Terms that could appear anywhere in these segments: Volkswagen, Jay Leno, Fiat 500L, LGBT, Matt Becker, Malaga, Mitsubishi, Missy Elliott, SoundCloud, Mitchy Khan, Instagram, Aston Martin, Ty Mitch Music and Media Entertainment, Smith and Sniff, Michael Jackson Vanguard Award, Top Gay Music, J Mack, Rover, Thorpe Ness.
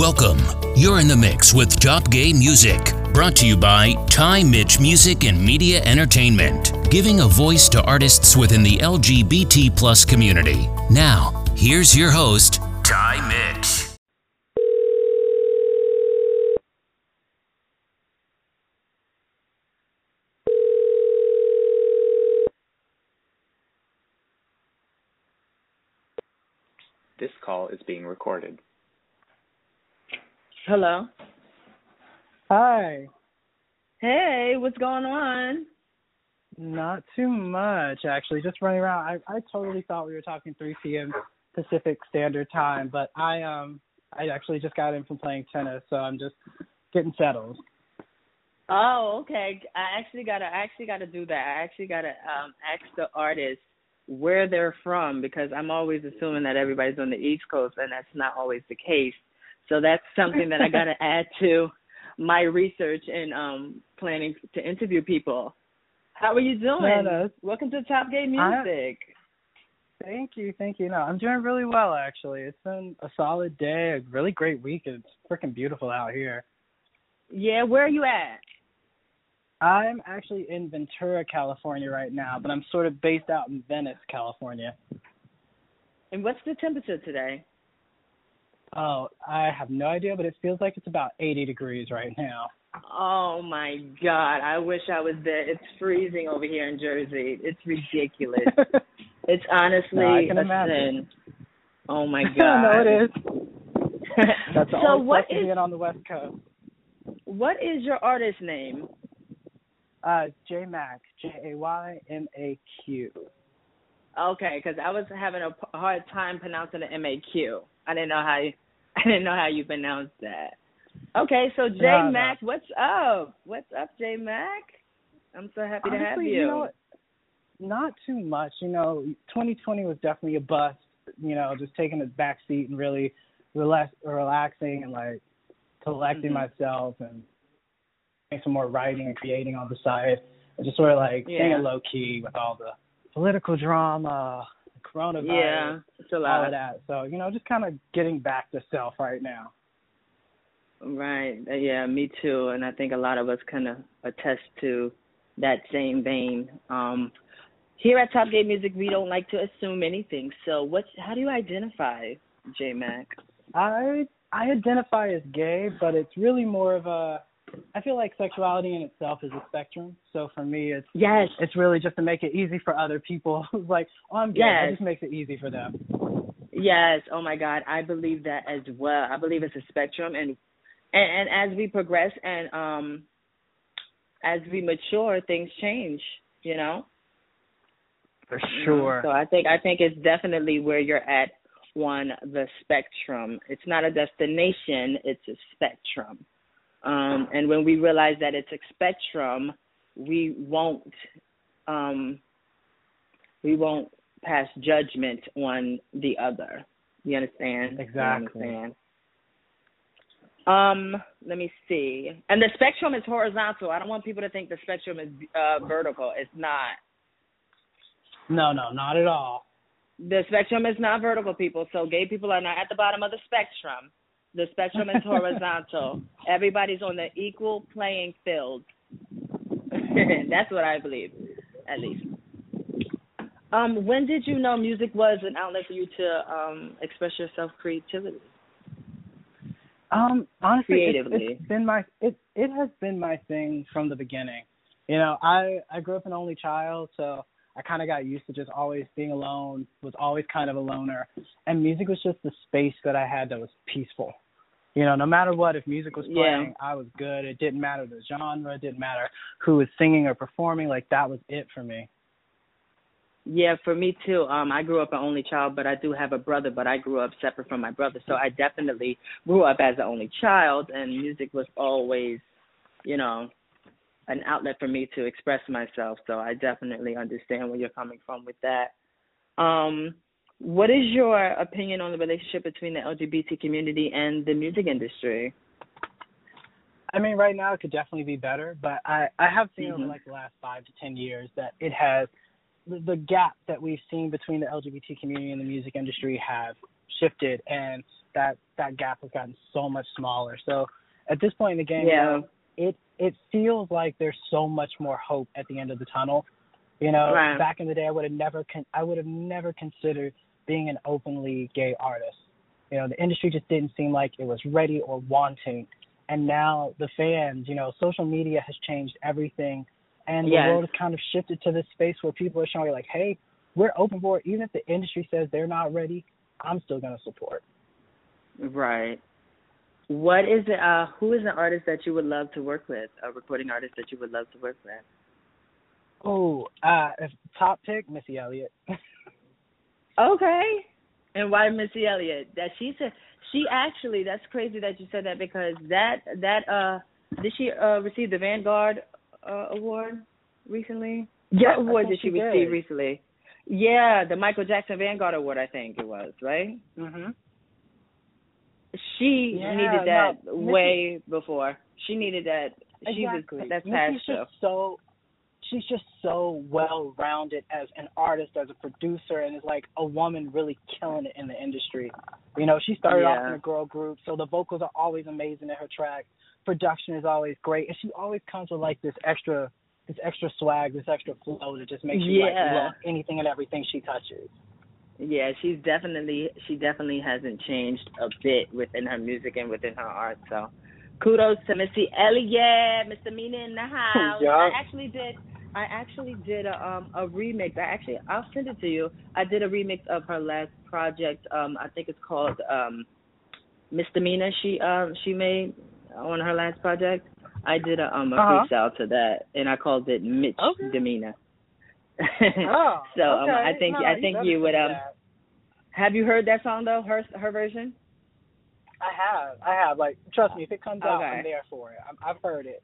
Welcome. You're in the mix with Top Gay Music, brought to you by Ty Mitch Music and Media Entertainment, giving a voice to artists within the LGBT plus community. Now, here's your host, Ty Mitch. This call is being recorded. Hello. Hi. Hey, what's going on? Not too much, actually. Just running around. I totally thought we were talking 3 p.m. Pacific Standard Time, but I actually just got in from playing tennis, so I'm just getting settled. Oh, okay. I actually gotta do that. I actually gotta ask the artist where they're from, because I'm always assuming that everybody's on the East Coast, and that's not always the case. So that's something that I got to add to my research and planning to interview people. How are you doing? Welcome to Top Gay Music. Thank you. No, I'm doing really well, actually. It's been a solid day, a really great week. It's freaking beautiful out here. Yeah, where are you at? I'm actually in Ventura, California right now, but I'm sort of based out in Venice, California. And what's the temperature today? Oh, I have no idea, but it feels like it's about 80 degrees right now. Oh, my God. I wish I was there. It's freezing over here in Jersey. It's ridiculous. It's honestly a sin. Oh, my God. No, it is. That's all. So what is being on the West Coast. What is your artist name? J Mack, J-A-Y-M-A-Q. Okay, because I was having a hard time pronouncing the M-A-Q. I didn't know how you pronounced that. Okay, so J Mack, no. What's up? What's up, J Mack? I'm so happy to have you. Not too much. 2020 was definitely a bust. Just taking a back seat and really relaxing and like collecting myself and doing some more writing and creating on the side. And just sort of like staying low key with all the political drama. Coronavirus, it's a lot of that. So, just kind of getting back to self right now. Right. Yeah, me too. And I think a lot of us kind of attest to that same vein. Here at Top Gay Music, we don't like to assume anything. So how do you identify, J Mack? I identify as gay, but it's really more of I feel like sexuality in itself is a spectrum. So for me, it's really just to make it easy for other people. Like, oh, I'm gay. Yes. It just makes it easy for them. Yes. Oh, my God. I believe that as well. I believe it's a spectrum. And as we progress and as we mature, things change, For sure. So I think it's definitely where you're at on the spectrum. It's not a destination. It's a spectrum. And when we realize that it's a spectrum, we won't pass judgment on the other. You understand? Exactly. You understand? Let me see. And the spectrum is horizontal. I don't want people to think the spectrum is vertical. It's not. No, not at all. The spectrum is not vertical, people. So gay people are not at the bottom of the spectrum. The spectrum is horizontal. Everybody's on the equal playing field. That's what I believe, at least. When did you know music was an outlet for you to express yourself creatively? Honestly, creatively. It has been my thing from the beginning. I grew up an only child, so I kind of got used to just always being alone, was always kind of a loner. And music was just the space that I had that was peaceful. No matter what, if music was playing, I was good. It didn't matter the genre. It didn't matter who was singing or performing. Like, that was it for me. Yeah, for me, too. I grew up an only child, but I do have a brother, but I grew up separate from my brother. So I definitely grew up as an only child, and music was always, an outlet for me to express myself. So I definitely understand where you're coming from with that. What is your opinion on the relationship between the LGBT community and the music industry? I mean, right now it could definitely be better, but I have seen over like the last 5 to 10 years that it has the gap that we've seen between the LGBT community and the music industry have shifted, and that gap has gotten so much smaller. So at this point in the game, you know, it feels like there's so much more hope at the end of the tunnel. You know, right. Back in the day, I would have never considered being an openly gay artist. You know, the industry just didn't seem like it was ready or wanting. And now the fans, you know, social media has changed everything. And the world has kind of shifted to this space where people are showing, like, hey, we're open for it. Even if the industry says they're not ready, I'm still going to support. Right. What is it? Who is an artist that you would love to work with, a recording artist that you would love to work with? Oh, top pick, Missy Elliott. Okay. And why Missy Elliott? That she said, she actually, that's crazy that you said that, because did she receive the Vanguard Award recently? Yeah, what award did she receive recently? Yeah, the Michael Jackson Vanguard Award, I think it was, right? Mm-hmm. She needed that way before. She needed that. Exactly. That's passion. She's just so well-rounded as an artist, as a producer, and is like a woman really killing it in the industry. You know, she started off in a girl group, so the vocals are always amazing in her tracks. Production is always great, and she always comes with like this extra swag, this extra flow that just makes you like love anything and everything she touches. Yeah, she definitely hasn't changed a bit within her music and within her art, so kudos to Missy Elliott, Mr. Mina in the house. Yeah. I actually did a remix. I'll send it to you. I did a remix of her last project. I think it's called Misdemeanor. She made on her last project. I did a freestyle to that, and I called it Mitch Demeanor. Oh, so okay. I think you would. Have you heard that song though? Her version. I have. Like, trust me, if it comes out, I'm there for it. I've heard it.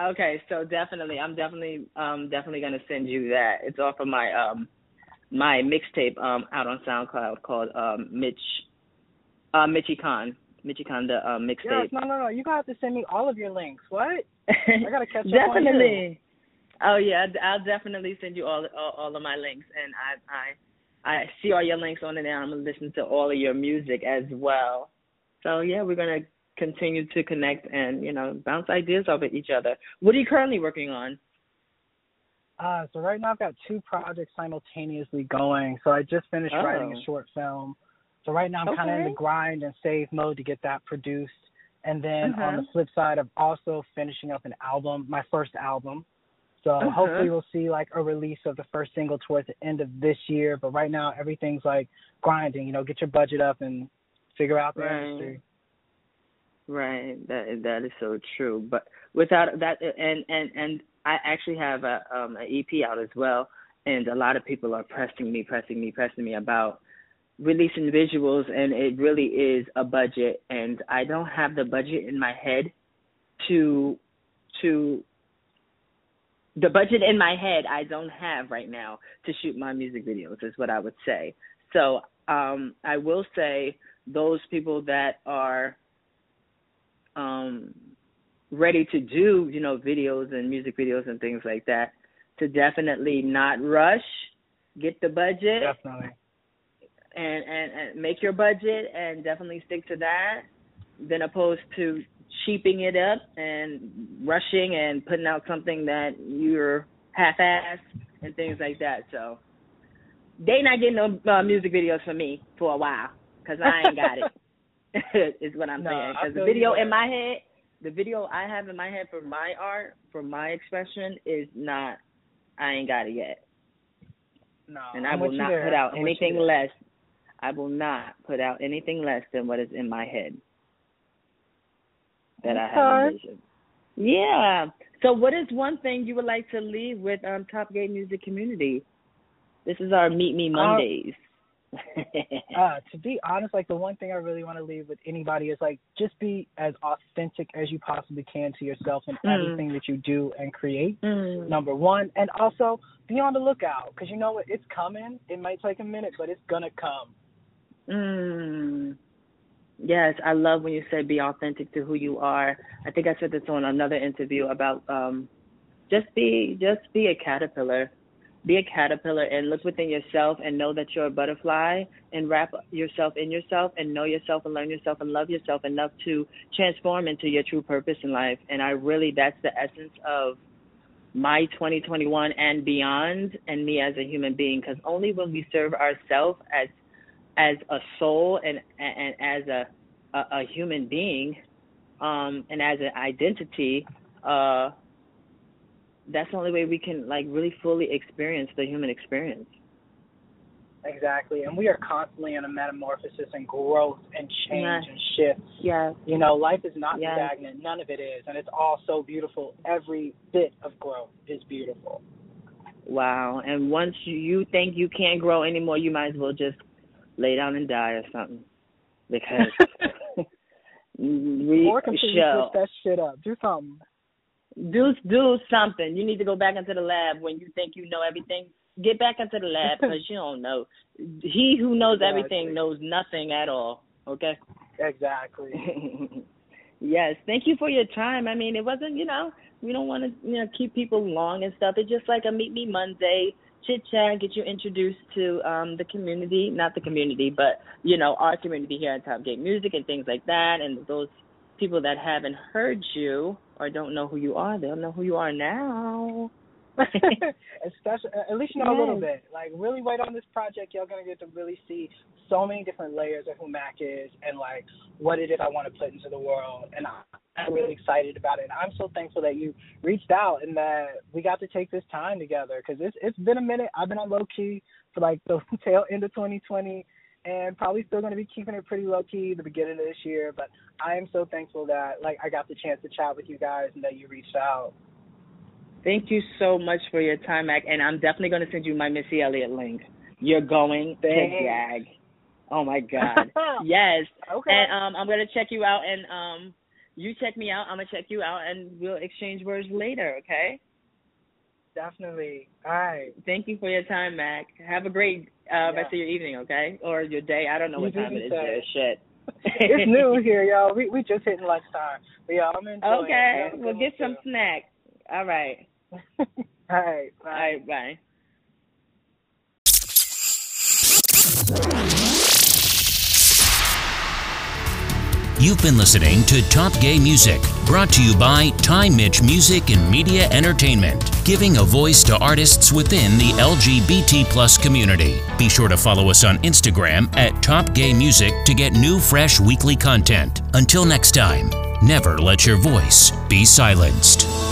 Okay, so definitely, I'm definitely gonna send you that. It's off of my my mixtape out on SoundCloud called Mitchy Khan, the mixtape. Yes, no, you gotta have to send me all of your links. What? I gotta catch up. Definitely. Oh yeah, I'll definitely send you all of my links, and I see all your links on it, and I'm gonna listen to all of your music as well. So yeah, we're gonna continue to connect and, you know, bounce ideas off of each other. What are you currently working on? So right now I've got two projects simultaneously going. So I just finished writing a short film. So right now I'm kind of in the grind and save mode to get that produced. And then on the flip side, I'm also finishing up an album, my first album. So hopefully we'll see like a release of the first single towards the end of this year. But right now everything's like grinding, you know, get your budget up and figure out the industry. Right, that is so true. But without that, and I actually have an EP out as well, and a lot of people are pressing me about releasing visuals, and it really is a budget, and I don't have the budget in my head to the budget in my head I don't have right now to shoot my music videos is what I would say. So I will say those people that are ready to do, you know, videos and music videos and things like that, to definitely not rush, get the budget, definitely, and make your budget and definitely stick to that, than opposed to cheaping it up and rushing and putting out something that you're half-assed and things like that. So they not getting no music videos from me for a while, because I ain't got it. Is what I'm saying. Because the video I have in my head for my art, for my expression, is not. I ain't got it yet. No, and I will not put out anything less. I will not put out anything less than what is in my head that I have envisioned. Yeah. So, what is one thing you would like to leave with Top Gay Music community? This is our Meet Me Mondays. To be honest, like, the one thing I really want to leave with anybody is, like, just be as authentic as you possibly can to yourself in everything that you do and create, number one. And also, be on the lookout, because you know what? It's coming. It might take a minute, but it's going to come. Yes, I love when you say be authentic to who you are. I think I said this on another interview about just be a caterpillar Be a caterpillar and look within yourself and know that you're a butterfly, and wrap yourself in yourself and know yourself and learn yourself and love yourself enough to transform into your true purpose in life. And I really, that's the essence of my 2021 and beyond, and me as a human being, because only when we serve ourselves as a soul and as a human being, and as an identity, that's the only way we can, like, really fully experience the human experience. Exactly. And we are constantly in a metamorphosis and growth and change and shift. Yeah. You know, life is not stagnant. None of it is. And it's all so beautiful. Every bit of growth is beautiful. Wow. And once you think you can't grow anymore, you might as well just lay down and die or something. Because we or completely shall. Push that shit up. Do something. Do something. You need to go back into the lab when you think you know everything. Get back into the lab, because you don't know. He who knows everything knows nothing at all, okay? Exactly. Yes, thank you for your time. I mean, it wasn't, you know, we don't want to, you know, keep people long and stuff. It's just like a Meet Me Monday chit-chat, get you introduced to the community, not the community, but, you know, our community here at Top Gay Music and things like that, and those people that haven't heard you or don't know who you are, they'll know who you are now. Especially, at least you know a little bit. Like, really wait on this project. Y'all going to get to really see so many different layers of who Mack is and, like, what it is I want to put into the world. And I'm really excited about it. And I'm so thankful that you reached out and that we got to take this time together, because it's been a minute. I've been on low-key for, like, the tail end of 2020. And probably still going to be keeping it pretty low-key the beginning of this year. But I am so thankful that, like, I got the chance to chat with you guys and that you reached out. Thank you so much for your time, Mack. And I'm definitely going to send you my Missy Elliott link. You're going to gag. Oh, my God. Yes. Okay. And I'm going to check you out. And you check me out. I'm going to check you out. And we'll exchange words later, okay? Definitely. All right. Thank you for your time, Mack. Have a great rest of your evening, okay? Or your day. I don't know what time it is there. Shit. It's new here, y'all. We just hitting lunchtime. But, y'all, I'm enjoying it. Okay. We'll get some snacks. All right. All right. Bye. All right. Bye. You've been listening to Top Gay Music, brought to you by Ty Mitch Music and Media Entertainment, giving a voice to artists within the LGBT+ community. Be sure to follow us on Instagram at Top Gay Music to get new, fresh weekly content. Until next time, never let your voice be silenced.